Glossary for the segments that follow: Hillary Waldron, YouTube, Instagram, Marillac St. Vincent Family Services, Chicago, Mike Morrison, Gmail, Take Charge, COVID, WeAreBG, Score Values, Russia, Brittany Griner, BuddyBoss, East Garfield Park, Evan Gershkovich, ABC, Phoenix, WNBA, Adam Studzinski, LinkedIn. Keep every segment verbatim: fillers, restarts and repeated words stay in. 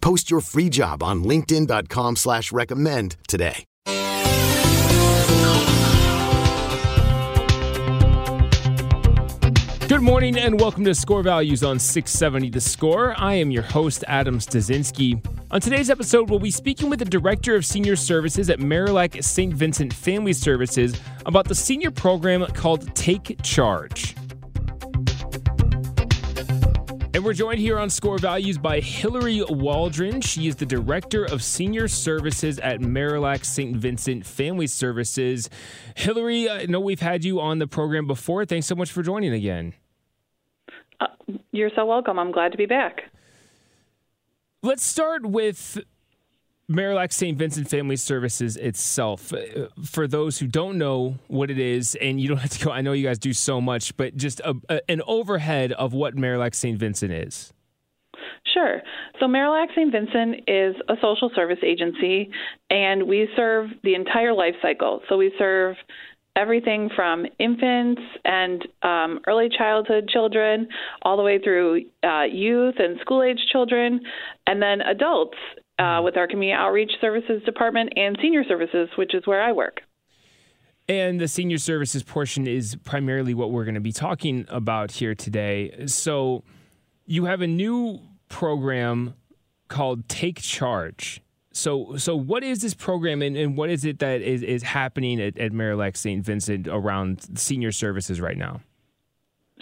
Post your free job on linkedin.com slash recommend today. Good morning and welcome to Score Values on six seventy The Score. I am your host, Adam Studzinski. On today's episode, we'll be speaking with the Director of Senior Services at Marillac Saint Vincent Family Services about the senior program called Take Charge. And we're joined here on Score Values by Hillary Waldron. She is the Director of Senior Services at Marillac Saint Vincent Family Services. Hillary, I know we've had you on the program before. Thanks so much for joining again. Uh, you're so welcome. I'm glad to be back. Let's start with Marillac Saint Vincent Family Services itself. For those who don't know what it is, and you don't have to go, I know you guys do so much, but just a, a, an overhead of what Marillac Saint Vincent is. Sure. So Marillac Saint Vincent is a social service agency, and we serve the entire life cycle. So we serve everything from infants and um, early childhood children all the way through uh, youth and school-age children, and then adults Uh, with our Community Outreach Services Department and Senior Services, which is where I work. And the Senior Services portion is primarily what we're going to be talking about here today. So you have a new program called Take Charge. So so what is this program, and, and what is it that is, is happening at, at Marillac Saint Vincent around Senior Services right now?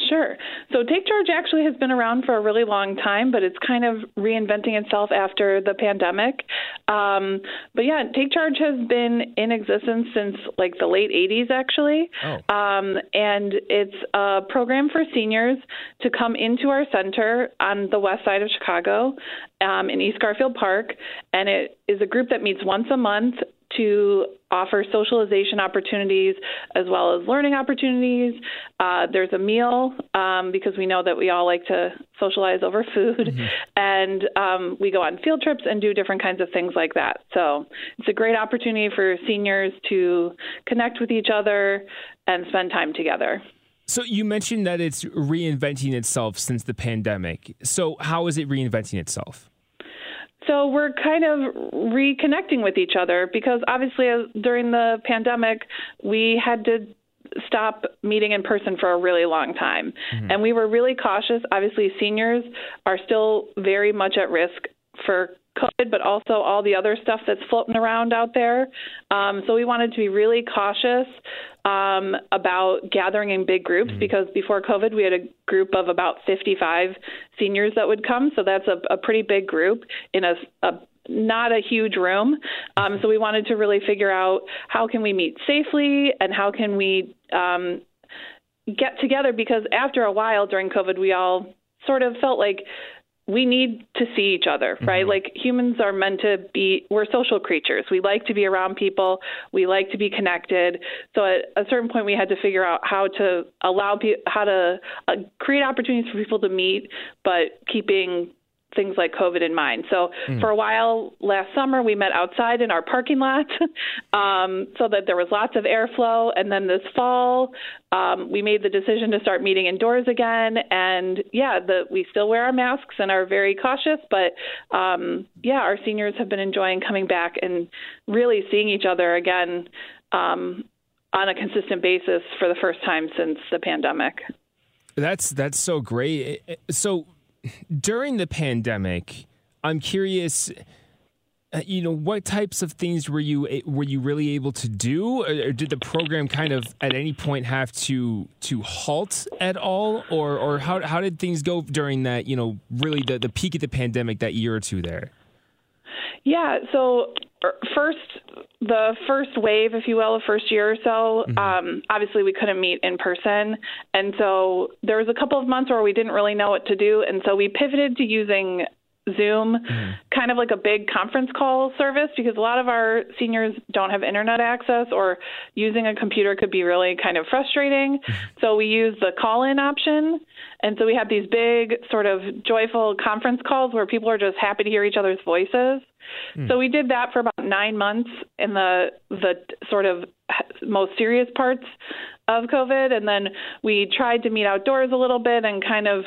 Sure. So Take Charge actually has been around for a really long time, but it's kind of reinventing itself after the pandemic. Um, but yeah, Take Charge has been in existence since like the late eighties, actually. Oh. Um, and it's a program for seniors to come into our center on the west side of Chicago um, in East Garfield Park. And it is a group that meets once a month to offer socialization opportunities as well as learning opportunities. Uh, there's a meal um, because we know that we all like to socialize over food. Mm-hmm. And um, we go on field trips and do different kinds of things like that. So it's a great opportunity for seniors to connect with each other and spend time together. So you mentioned that it's reinventing itself since the pandemic. So how is it reinventing itself? So we're kind of reconnecting with each other because obviously during the pandemic, we had to stop meeting in person for a really long time. Mm-hmm. And we were really cautious. Obviously, seniors are still very much at risk for COVID, but also all the other stuff that's floating around out there. Um, so we wanted to be really cautious um, about gathering in big groups mm-hmm. because before COVID, we had a group of about fifty-five seniors that would come. So that's a, a pretty big group in a, a not a huge room. Um, so we wanted to really figure out how can we meet safely and how can we um, get together, because after a while during COVID, we all sort of felt like we need to see each other, right? Mm-hmm. Like humans are meant to be, we're social creatures. We like to be around people. We like to be connected. So at a certain point, we had to figure out how to allow people, how to uh, create opportunities for people to meet, but keeping things like COVID in mind. So mm. for a while last summer, we met outside in our parking lot um, so that there was lots of airflow. And then this fall, um, we made the decision to start meeting indoors again. And yeah, the, we still wear our masks and are very cautious. But um, yeah, our seniors have been enjoying coming back and really seeing each other again um, on a consistent basis for the first time since the pandemic. That's, that's so great. So during the pandemic, I'm curious, uh, you know, what types of things were you were you really able to do, or, or did the program kind of at any point have to to halt at all, or or how how did things go during that, you know, really the, the peak of the pandemic, that year or two there? Yeah, so first, the first wave, if you will, the first year or so, mm-hmm. um, obviously we couldn't meet in person. And so there was a couple of months where we didn't really know what to do. And so we pivoted to using Zoom, mm-hmm. kind of like a big conference call service, because a lot of our seniors don't have internet access, or using a computer could be really kind of frustrating. So we used the call-in option. And so we had these big sort of joyful conference calls where people are just happy to hear each other's voices. Mm. So we did that for about nine months in the the sort of most serious parts of COVID. And then we tried to meet outdoors a little bit and kind of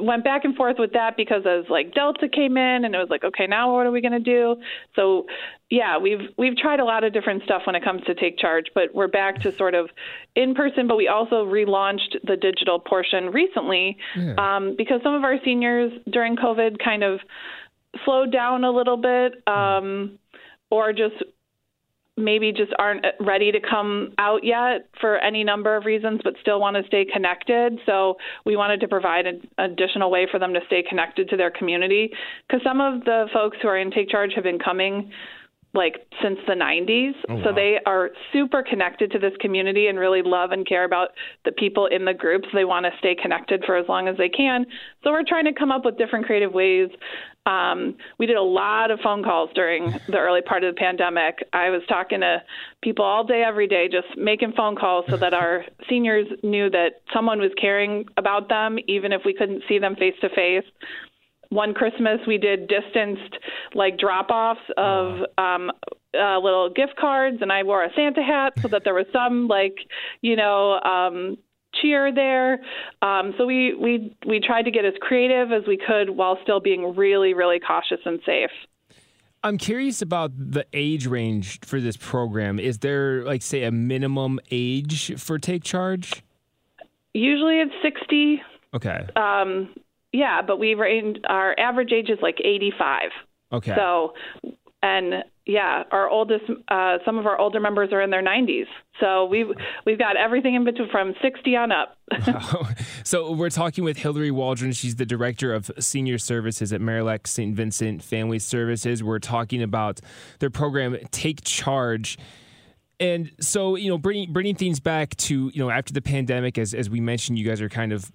went back and forth with that, because as like Delta came in and it was like, okay, now what are we going to do? So yeah, we've, we've tried a lot of different stuff when it comes to Take Charge, but we're back to sort of in person, but we also relaunched the digital portion recently, yeah. um, because some of our seniors during COVID kind of slowed down a little bit, um, or just maybe just aren't ready to come out yet for any number of reasons, but still want to stay connected. So we wanted to provide an additional way for them to stay connected to their community, because some of the folks who are in Take Charge have been coming like since the nineties. Oh, wow. So they are super connected to this community and really love and care about the people in the group. So they want to stay connected for as long as they can. So we're trying to come up with different creative ways. Um, we did a lot of phone calls during the early part of the pandemic. I was talking to people all day, every day, just making phone calls so that our seniors knew that someone was caring about them, even if we couldn't see them face to face. One Christmas, we did distanced like drop-offs of um, uh, little gift cards, and I wore a Santa hat so that there was some like, you know, um, cheer there. Um, so we, we we tried to get as creative as we could while still being really, really cautious and safe. I'm curious about the age range for this program. Is there like, say, a minimum age for Take Charge? Usually it's sixty. Okay. Um, yeah, but we range, our average age is like eighty-five. Okay. So, and yeah, our oldest, uh, some of our older members are in their nineties. So we've, we've got everything in between from sixty on up. Wow. So we're talking with Hillary Waldron. She's the Director of Senior Services at Marillac Saint Vincent Family Services. We're talking about their program, Take Charge. And so, you know, bringing, bringing things back to, you know, after the pandemic, as, as we mentioned, you guys are kind of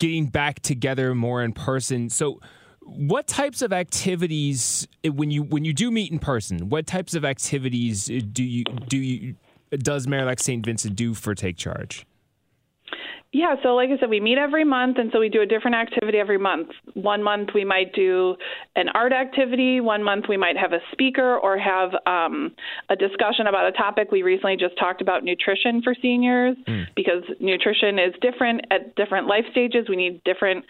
getting back together more in person. So what types of activities, when you when you do meet in person, what types of activities do you do you, does Marillac Saint Vincent do for Take Charge? Yeah, so like I said, we meet every month, and so we do a different activity every month. One month we might do an art activity. One month we might have a speaker or have um, a discussion about a topic. We recently just talked about nutrition for seniors, mm. because nutrition is different at different life stages. We need different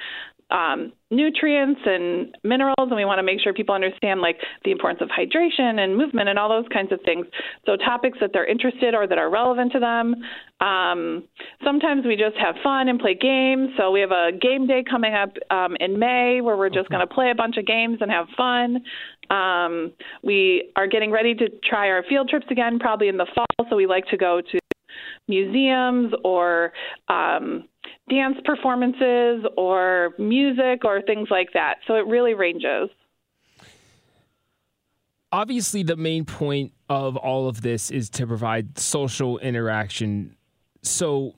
um, nutrients and minerals, and we want to make sure people understand like the importance of hydration and movement and all those kinds of things. So topics that they're interested or that are relevant to them. Um, sometimes we just have fun and play games. So we have a game day coming up um, in May where we're just okay. going to play a bunch of games and have fun. Um, we are getting ready to try our field trips again, probably in the fall. So we like to go to museums or um, dance performances or music or things like that. So it really ranges. Obviously, the main point of all of this is to provide social interaction. So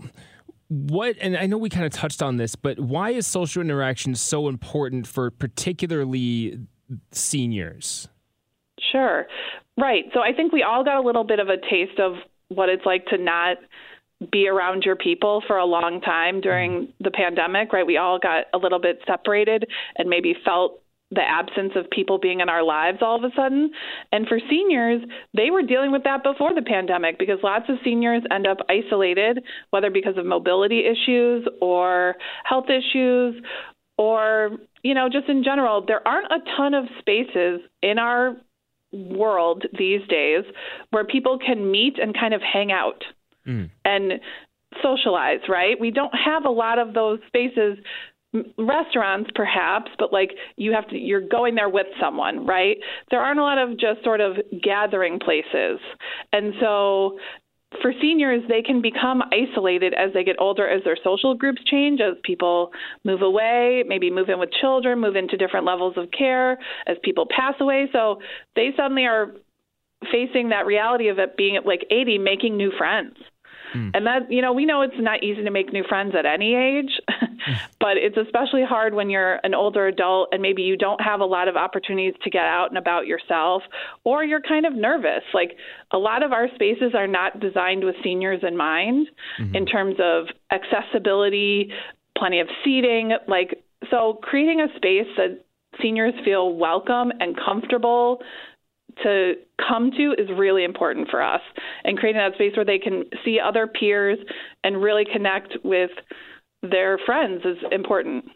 what, and I know we kind of touched on this, but why is social interaction so important for particularly seniors? Sure. Right. So I think we all got a little bit of a taste of what it's like to not be around your people for a long time during the pandemic, right? We all got a little bit separated and maybe felt the absence of people being in our lives all of a sudden. And for seniors, they were dealing with that before the pandemic, because lots of seniors end up isolated, whether because of mobility issues or health issues, or, you know, just in general, there aren't a ton of spaces in our world these days where people can meet and kind of hang out mm. and socialize, right? We don't have a lot of those spaces restaurants perhaps, but like you have to, you're going there with someone, right? There aren't a lot of just sort of gathering places. And so for seniors, they can become isolated as they get older, as their social groups change, as people move away, maybe move in with children, move into different levels of care, as people pass away. So they suddenly are facing that reality of it being at like eighty, making new friends. Mm. And that, you know, we know it's not easy to make new friends at any age, but it's especially hard when you're an older adult and maybe you don't have a lot of opportunities to get out and about yourself, or you're kind of nervous. Like a lot of our spaces are not designed with seniors in mind mm-hmm. in terms of accessibility, plenty of seating. Like, so creating a space that seniors feel welcome and comfortable to come to is really important for us, and creating that space where they can see other peers and really connect with their friends is important.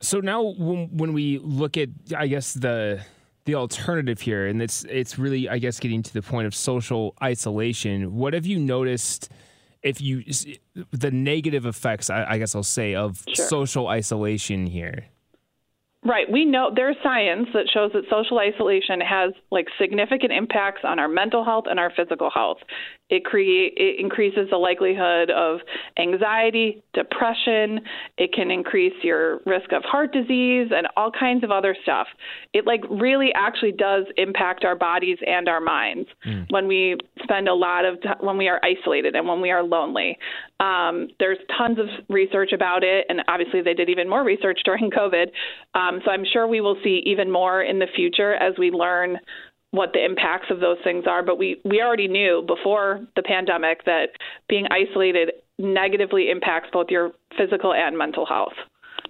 So now when we look at, I guess, the the alternative here, and it's it's really, I guess, getting to the point of social isolation, what have you noticed if you, the negative effects, I, I guess I'll say, of sure. social isolation here? Right. We know there's science that shows that social isolation has like significant impacts on our mental health and our physical health. It create it increases the likelihood of anxiety, depression. It can increase your risk of heart disease and all kinds of other stuff. It like really actually does impact our bodies and our minds mm. when we spend a lot of t- when we are isolated and when we are lonely. Um, there's tons of research about it. And obviously they did even more research during COVID. Um, So I'm sure we will see even more in the future as we learn what the impacts of those things are. But we, we already knew before the pandemic that being isolated negatively impacts both your physical and mental health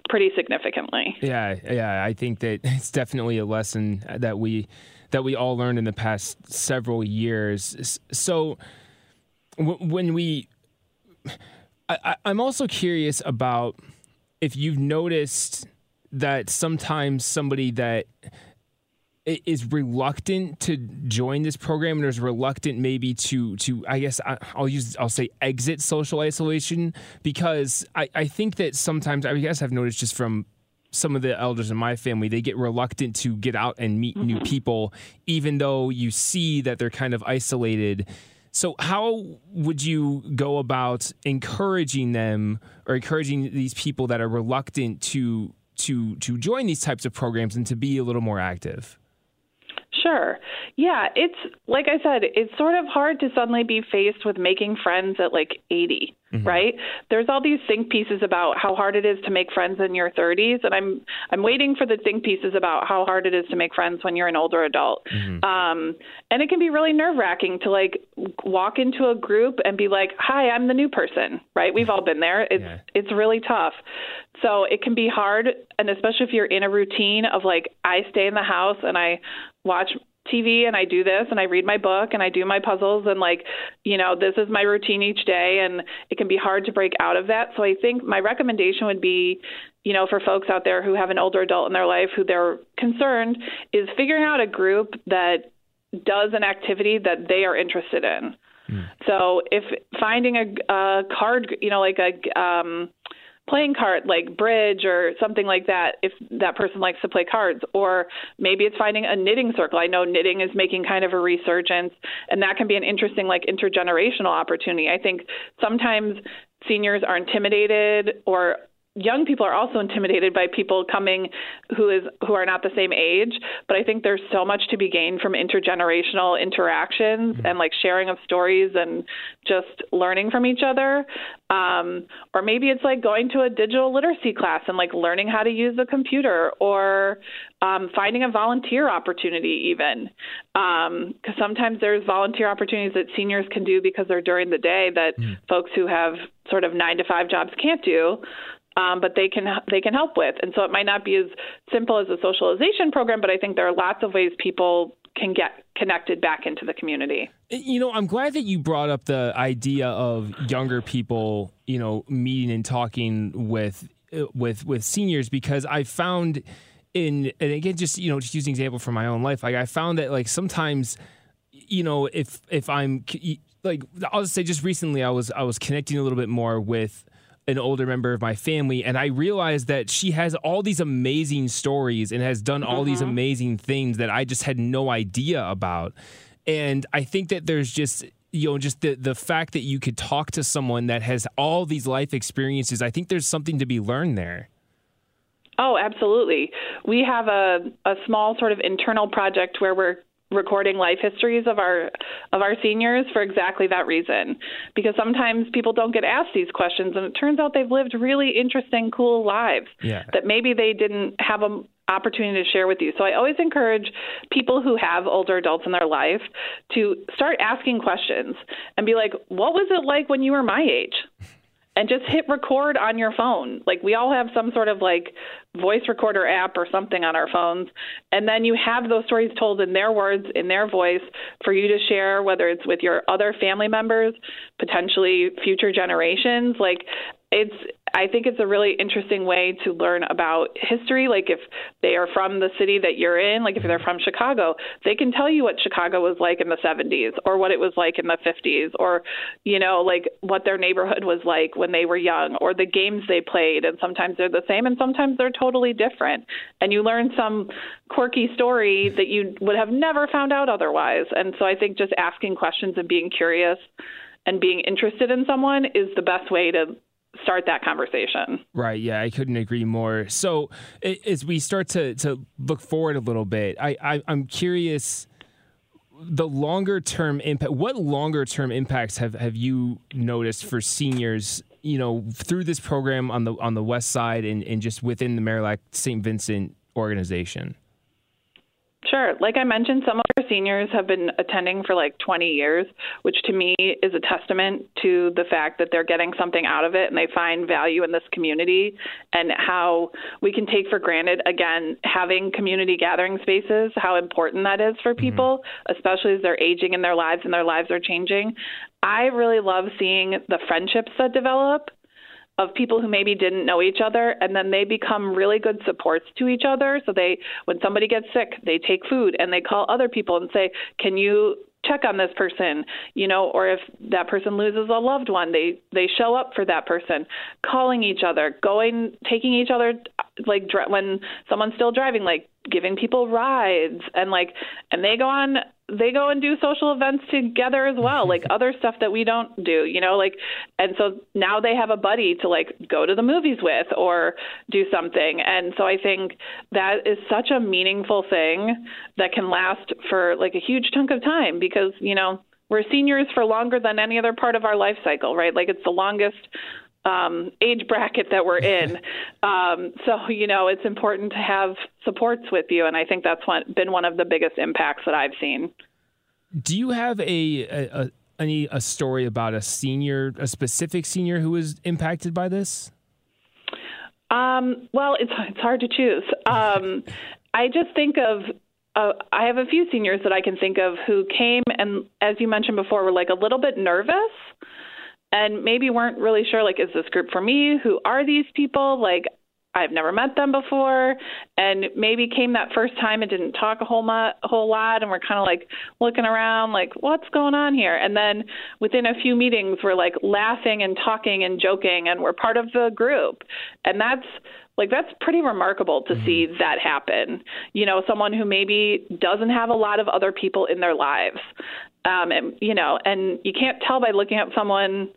pretty significantly. Yeah, yeah. I think that it's definitely a lesson that we that we all learned in the past several years. So w- when we I, I'm also curious about if you've noticed that sometimes somebody that is reluctant to join this program and is reluctant maybe to, to I guess I'll use, I'll say exit social isolation, because I, I think that sometimes, I guess I've noticed just from some of the elders in my family, they get reluctant to get out and meet mm-hmm. new people, even though you see that they're kind of isolated. So how would you go about encouraging them or encouraging these people that are reluctant to to to join these types of programs and to be a little more active? Sure. Yeah, it's like I said, it's sort of hard to suddenly be faced with making friends at like eighty, mm-hmm. right? There's all these think pieces about how hard it is to make friends in your thirties, and I'm I'm waiting for the think pieces about how hard it is to make friends when you're an older adult. Mm-hmm. Um, and it can be really nerve-wracking to like walk into a group and be like, "Hi, I'm the new person," right? We've all been there. It's yeah. it's really tough. So it can be hard, and especially if you're in a routine of like, I stay in the house and I watch T V and I do this and I read my book and I do my puzzles and like, you know, this is my routine each day, and it can be hard to break out of that. So I think my recommendation would be, you know, for folks out there who have an older adult in their life who they're concerned, is figuring out a group that does an activity that they are interested in. Mm. So if finding a, a card, you know, like a, um, playing card, like bridge or something like that, if that person likes to play cards. Or maybe it's finding a knitting circle. I know knitting is making kind of a resurgence, and that can be an interesting, like, intergenerational opportunity. I think sometimes seniors are intimidated, or young people are also intimidated by people coming who is who are not the same age. But I think there's so much to be gained from intergenerational interactions mm-hmm. and like sharing of stories and just learning from each other. Um, or maybe it's like going to a digital literacy class and like learning how to use a computer, or um, finding a volunteer opportunity even. Um, 'cause sometimes there's volunteer opportunities that seniors can do because they're during the day that mm-hmm. folks who have sort of nine to five jobs can't do. Um, but they can they can help with. And so it might not be as simple as a socialization program, but I think there are lots of ways people can get connected back into the community. You know, I'm glad that you brought up the idea of younger people, you know, meeting and talking with with with seniors, because I found in, and again, just, you know, just using an example from my own life, like I found that like sometimes, you know, if if I'm like, I'll just say just recently I was I was connecting a little bit more with an older member of my family, and I realized that she has all these amazing stories and has done all mm-hmm. these amazing things that I just had no idea about. And I think that there's just, you know, just the, the fact that you could talk to someone that has all these life experiences, I think there's something to be learned there. Oh, absolutely. We have a, a small sort of internal project where we're recording life histories of our of our seniors for exactly that reason, because sometimes people don't get asked these questions, and it turns out they've lived really interesting, cool lives yeah. that maybe they didn't have an opportunity to share with you. So I always encourage people who have older adults in their life to start asking questions and be like, what was it like when you were my age? And just hit record on your phone. Like, we all have some sort of like voice recorder app or something on our phones. And then you have those stories told in their words, in their voice, for you to share, whether it's with your other family members, potentially future generations. Like, it's, I think it's a really interesting way to learn about history. Like, if they are from the city that you're in, like if they're from Chicago, they can tell you what Chicago was like in the seventies or what it was like in the fifties, or, you know, like what their neighborhood was like when they were young, or the games they played. And sometimes they're the same and sometimes they're totally different. And you learn some quirky story that you would have never found out otherwise. And so I think just asking questions and being curious and being interested in someone is the best way to start that conversation. Right. Yeah, I couldn't agree more. So as we start to, to look forward a little bit, I, I, I'm curious, the longer term impact, what longer term impacts have, have you noticed for seniors, you know, through this program on the, on the West Side and, and just within the Marillac Saint Vincent organization? Sure. Like I mentioned, some of our seniors have been attending for like twenty years, which to me is a testament to the fact that they're getting something out of it and they find value in this community, and how we can take for granted, again, having community gathering spaces, how important that is for people, mm-hmm. especially as they're aging in their lives and their lives are changing. I really love seeing the friendships that develop of people who maybe didn't know each other, and then they become really good supports to each other. So they, when somebody gets sick, they take food and they call other people and say, can you check on this person? You know, or if that person loses a loved one, they, they show up for that person, calling each other, going, taking each other, like dr- when someone's still driving, like giving people rides, and like, and they go on, they go and do social events together as well, like other stuff that we don't do, you know, like, and so now they have a buddy to like go to the movies with or do something. And so I think that is such a meaningful thing that can last for like a huge chunk of time, because, you know, we're seniors for longer than any other part of our life cycle, right? Like, it's the longest Um, age bracket that we're in. Um, so, you know, it's important to have supports with you. And I think that's one, been one of the biggest impacts that I've seen. Do you have a, a, a, a story about a senior, a specific senior who was impacted by this? Um, well, it's, it's hard to choose. Um, I just think of, Uh, I have a few seniors that I can think of who came and, as you mentioned before, were like a little bit nervous, and maybe weren't really sure, like, is this group for me? Who are these people? Like, I've never met them before. And maybe came that first time and didn't talk a whole, mo- a whole lot. And we're kind of like looking around, like, what's going on here? And then within a few meetings, we're like laughing and talking and joking, and we're part of the group. And that's like, that's pretty remarkable to mm-hmm. see that happen. You know, someone who maybe doesn't have a lot of other people in their lives. Um, and, you know, and you can't tell by looking at someone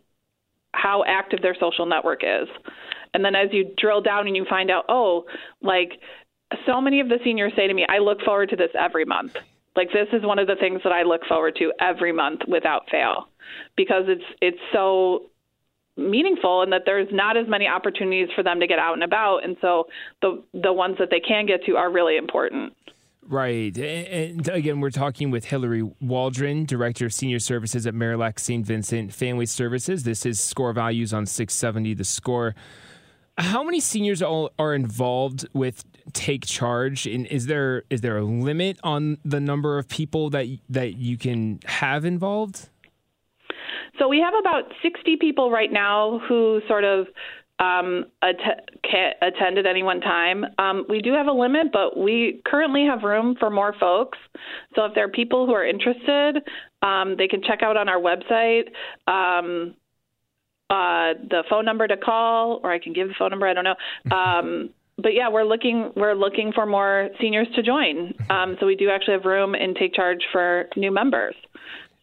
how active their social network is. And then as you drill down and you find out, oh, like, so many of the seniors say to me, I look forward to this every month. Like, this is one of the things that I look forward to every month without fail, because it's it's so meaningful, and that there's not as many opportunities for them to get out and about. And so the the ones that they can get to are really important. Right. And again, we're talking with Hillary Waldron, Director of Senior Services at Marillac Saint Vincent Family Services. This is Score Values on six seventy The Score. How many seniors are involved with Take Charge? And is there is there a limit on the number of people that that you can have involved? So we have about sixty people right now who sort of Um, att- attend at any one time. Um, we do have a limit, but we currently have room for more folks. So if there are people who are interested, um, they can check out on our website. Um, uh, the phone number to call, or I can give the phone number. I don't know. Um, but yeah, we're looking we're looking for more seniors to join. Um, so we do actually have room in Take Charge for new members.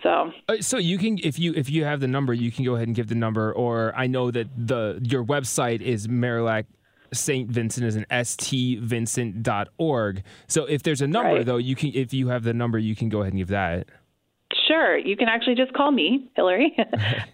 So, so you can, if you if you have the number, you can go ahead and give the number. Or I know that the your website is Marillac Saint Vincent is an S T Vincent dot org. So if there's a number, right. though, you can if you have the number, you can go ahead and give that. Sure. You can actually just call me, Hillary,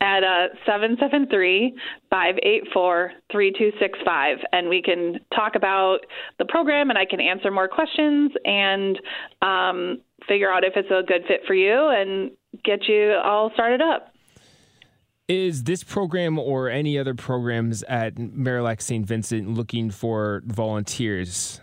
at uh, seven seven three, five eight four, three two six five. And we can talk about the program, and I can answer more questions and um, figure out if it's a good fit for you and get you all started up. Is this program or any other programs at Marillac Saint Vincent looking for volunteers?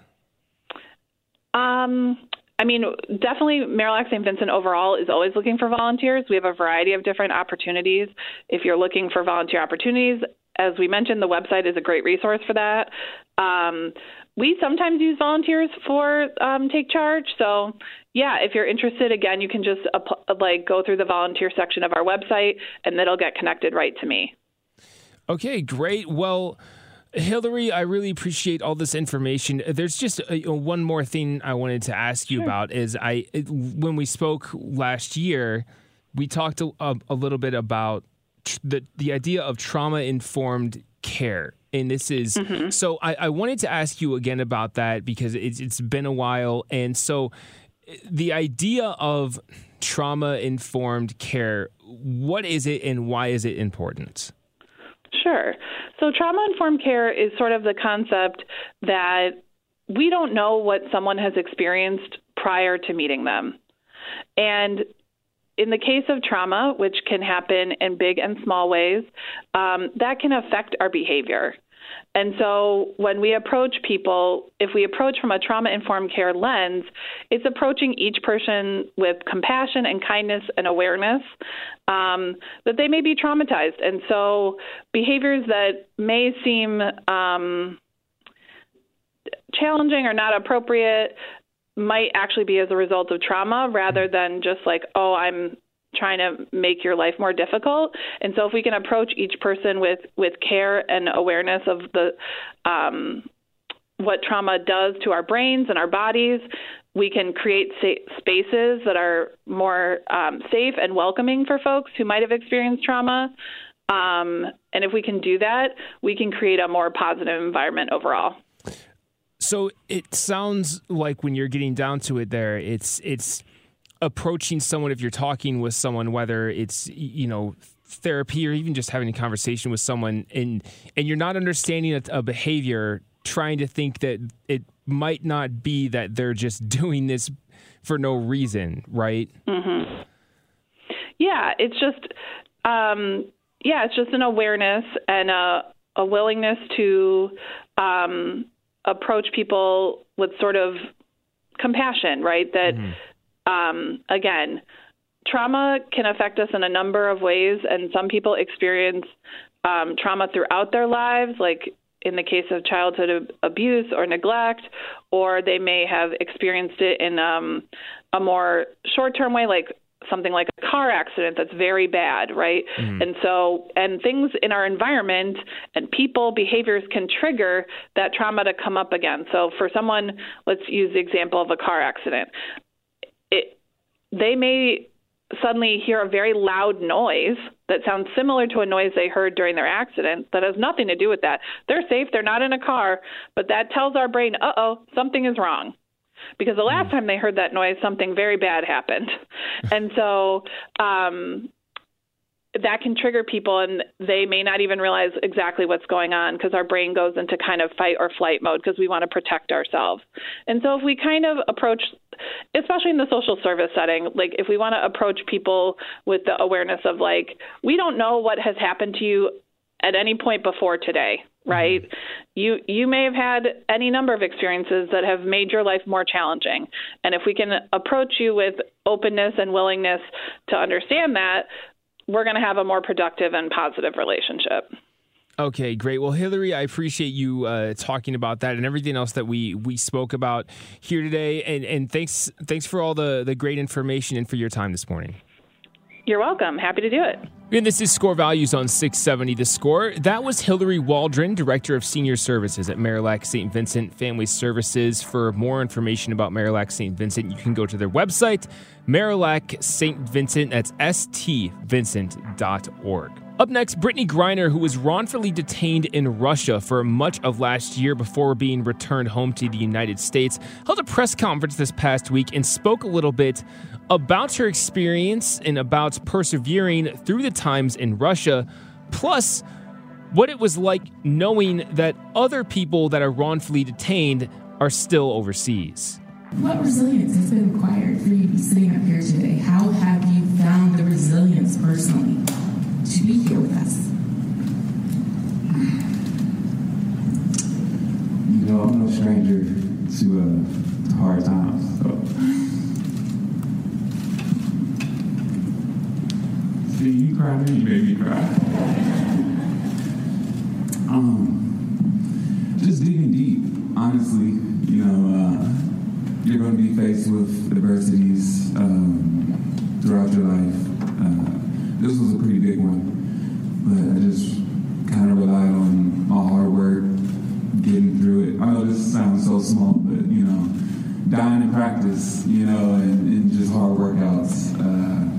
Um, I mean, definitely Marillac Saint Vincent overall is always looking for volunteers. We have a variety of different opportunities. If you're looking for volunteer opportunities, as we mentioned, the website is a great resource for that. Um, we sometimes use volunteers for um, Take Charge. So, yeah, if you're interested, again, you can just uh, like go through the volunteer section of our website, and it'll get connected right to me. Okay, great. Well, Hillary, I really appreciate all this information. There's just a, one more thing I wanted to ask you sure. about is I when we spoke last year, we talked a, a little bit about the the idea of trauma-informed care. And this is, mm-hmm. so I, I wanted to ask you again about that because it's, it's been a while. And so the idea of trauma-informed care, what is it and why is it important? Sure. So trauma-informed care is sort of the concept that we don't know what someone has experienced prior to meeting them. And in the case of trauma, which can happen in big and small ways, um, that can affect our behavior. And so when we approach people, if we approach from a trauma-informed care lens, it's approaching each person with compassion and kindness and awareness um, that they may be traumatized. And so behaviors that may seem um, challenging or not appropriate might actually be as a result of trauma rather than just like, oh, I'm trying to make your life more difficult. And so if we can approach each person with, with care and awareness of the um, what trauma does to our brains and our bodies, we can create sa- spaces that are more um, safe and welcoming for folks who might have experienced trauma. Um, and if we can do that, we can create a more positive environment overall. So it sounds like when you're getting down to it there, it's it's approaching someone, if you're talking with someone, whether it's, you know, therapy or even just having a conversation with someone, and and you're not understanding a, a behavior, trying to think that it might not be that they're just doing this for no reason, right? Mm-hmm. Yeah, it's just, um, yeah, it's just an awareness and a, a willingness to um approach people with sort of compassion, right? That, mm-hmm. um, again, trauma can affect us in a number of ways, and some people experience um, trauma throughout their lives, like in the case of childhood abuse or neglect, or they may have experienced it in um, a more short-term way, like something like a car accident that's very bad, right? Mm-hmm. And so, and things in our environment and people, behaviors can trigger that trauma to come up again. So for someone, let's use the example of a car accident. It, they may suddenly hear a very loud noise that sounds similar to a noise they heard during their accident that has nothing to do with that. They're safe, they're not in a car, but that tells our brain, uh-oh, something is wrong. Because the last time they heard that noise, something very bad happened. And so um, that can trigger people, and they may not even realize exactly what's going on because our brain goes into kind of fight or flight mode because we want to protect ourselves. And so if we kind of approach, especially in the social service setting, like if we want to approach people with the awareness of like, we don't know what has happened to you at any point before today, right? You you may have had any number of experiences that have made your life more challenging. And if we can approach you with openness and willingness to understand that, we're going to have a more productive and positive relationship. Okay, great. Well, Hillary, I appreciate you uh, talking about that and everything else that we we spoke about here today. And and thanks thanks for all the, the great information and for your time this morning. You're welcome. Happy to do it. And this is Score Values on six seventy The Score. That was Hillary Waldron, Director of Senior Services at Marillac Saint Vincent Family Services. For more information about Marillac Saint Vincent, you can go to their website, Marillac Saint Vincent, that's S T Vincent dot org. Up next, Brittany Griner, who was wrongfully detained in Russia for much of last year before being returned home to the United States, held a press conference this past week and spoke a little bit about her experience and about persevering through the times in Russia, plus what it was like knowing that other people that are wrongfully detained are still overseas. What resilience has been required for you to be sitting up here today? How have you found the resilience personally to be here with us? You know, I'm no stranger to uh, hard times. So. See, you cried, you made me cry. um, just digging deep, honestly. You know, uh, you're going to be faced with adversities um, throughout your life. Uh, This was a pretty big one, but I just kind of relied on my hard work, getting through it. I know this sounds so small, but, you know, dying in practice, you know, and, and just hard workouts. Uh,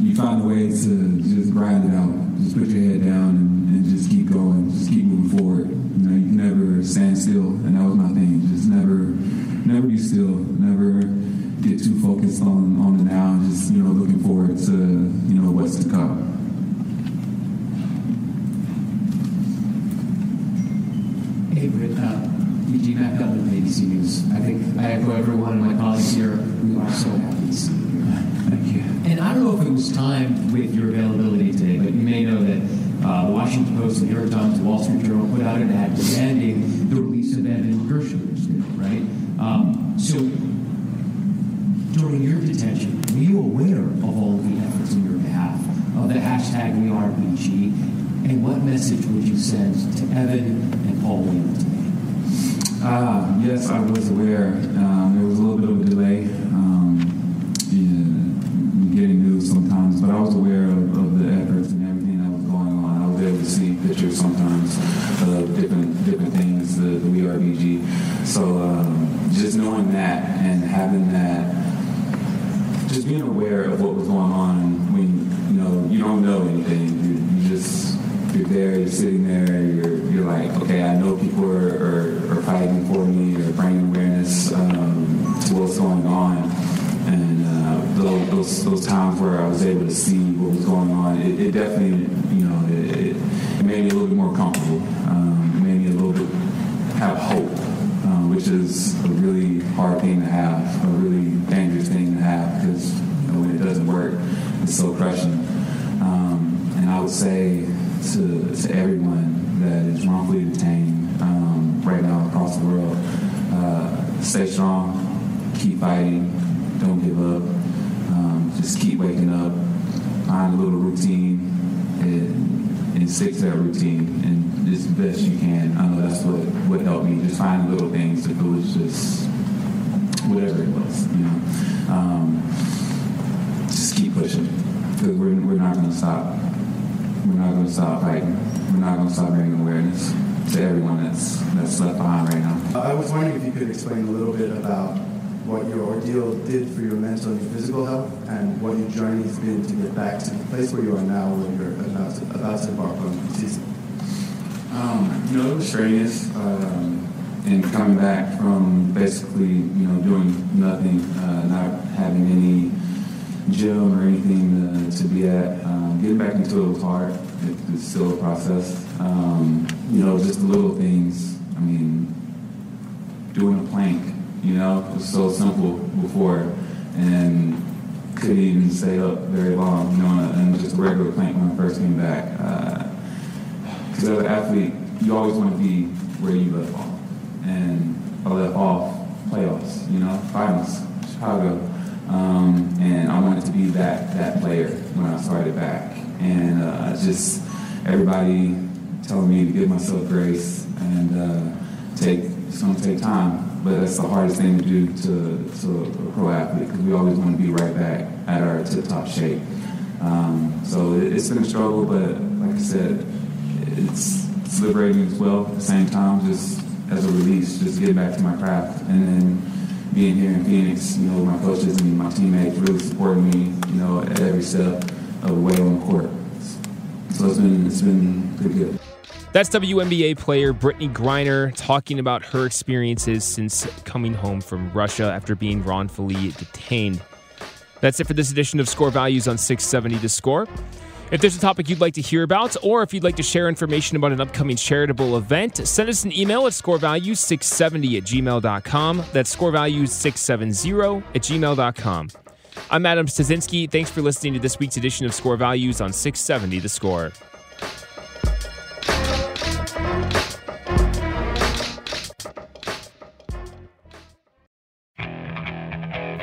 you find a way to just grind it out, just put your head down and, and just keep going, just keep moving forward. You know, you can never stand still, and that was my thing. Just never, never be still, never get too focused on, on the now and just, you know, looking forward to, you know, what's to come. Hey, Britt, uh, Eugene, I've got with A B C News. I think I echo everyone and my colleagues here. We are so happy to see you. Thank you. And I don't know if it was timed with your availability today, but you may know that uh, the Washington Post, the New York Times, the Wall Street Journal put out an ad demanding the release of Evan Gershkovich, right? Um, so, During your detention, were you aware of all the efforts on your behalf, of the hashtag WeAreBG, and what message would you send to Evan and Paul Wheeler today? Ah, uh, yes, I was aware. Um, there was a little bit of a delay um, in getting news sometimes, but I was aware of, of the efforts and everything that was going on. I was able to see pictures sometimes of different different things, the, the WeAreBG. So um, just knowing that and having that. Just being aware of what was going on when, you know, you don't know anything. You, you just, you're there, you're sitting there, you're you're like, okay, I know people are, are, are fighting for me or bringing awareness um, to what's going on. And uh, those, those those times where I was able to see what was going on, it, it definitely, you know, it, it made me a little bit more comfortable. Um, it made me a little bit have hope, uh, which is a really hard thing to have, a really dangerous thing to have, because you know, when it doesn't work, it's so crushing. Um, and I would say to, to everyone that is wrongfully detained um, right now across the world, uh, stay strong, keep fighting, don't give up, um, just keep waking up, find a little routine, and, and stick to that routine, and just the best you can. I know that's what, what helped me, just find little things that was just whatever it was, you know. Um, just keep pushing, because we're, we're not going to stop. We're not going to stop fighting. We're not going to stop bringing awareness to everyone that's that's left behind right now. I was wondering if you could explain a little bit about what your ordeal did for your mental and physical health, and what your journey has been to get back to the place where you are now when you're about to, about to embark on the season. Um, you know, it was strenuous. Um, And coming back from basically, you know, doing nothing, uh, not having any gym or anything to, to be at, um, getting back into it was hard. It, it's still a process. Um, you know, just little things. I mean, doing a plank, you know, it was so simple before, and couldn't even stay up very long. You know, and just a regular plank when I first came back. Because uh, as an athlete, you always want to be where you left off. And I left off playoffs, you know, finals, Chicago. Um, and I wanted to be that that player when I started back. And uh, just everybody telling me to give myself grace and uh, take, it's going to take time. But that's the hardest thing to do to, to a pro athlete, because we always want to be right back at our tip-top shape. Um, so it, it's been a struggle, but like I said, it's, it's liberating as well at the same time, just as a release, just getting back to my craft. And then being here in Phoenix, you know, my coaches and my teammates really supporting me, you know, at every step of the way on the court. So it's been, it's been pretty good. That's W N B A player Brittany Griner talking about her experiences since coming home from Russia after being wrongfully detained. That's it for this edition of Score Values on six seventy The Score. If there's a topic you'd like to hear about, or if you'd like to share information about an upcoming charitable event, send us an email at score values six seventy at gmail dot com. That's score values six seventy at gmail dot com. I'm Adam Studzinski. Thanks for listening to this week's edition of Score Values on six seventy The Score.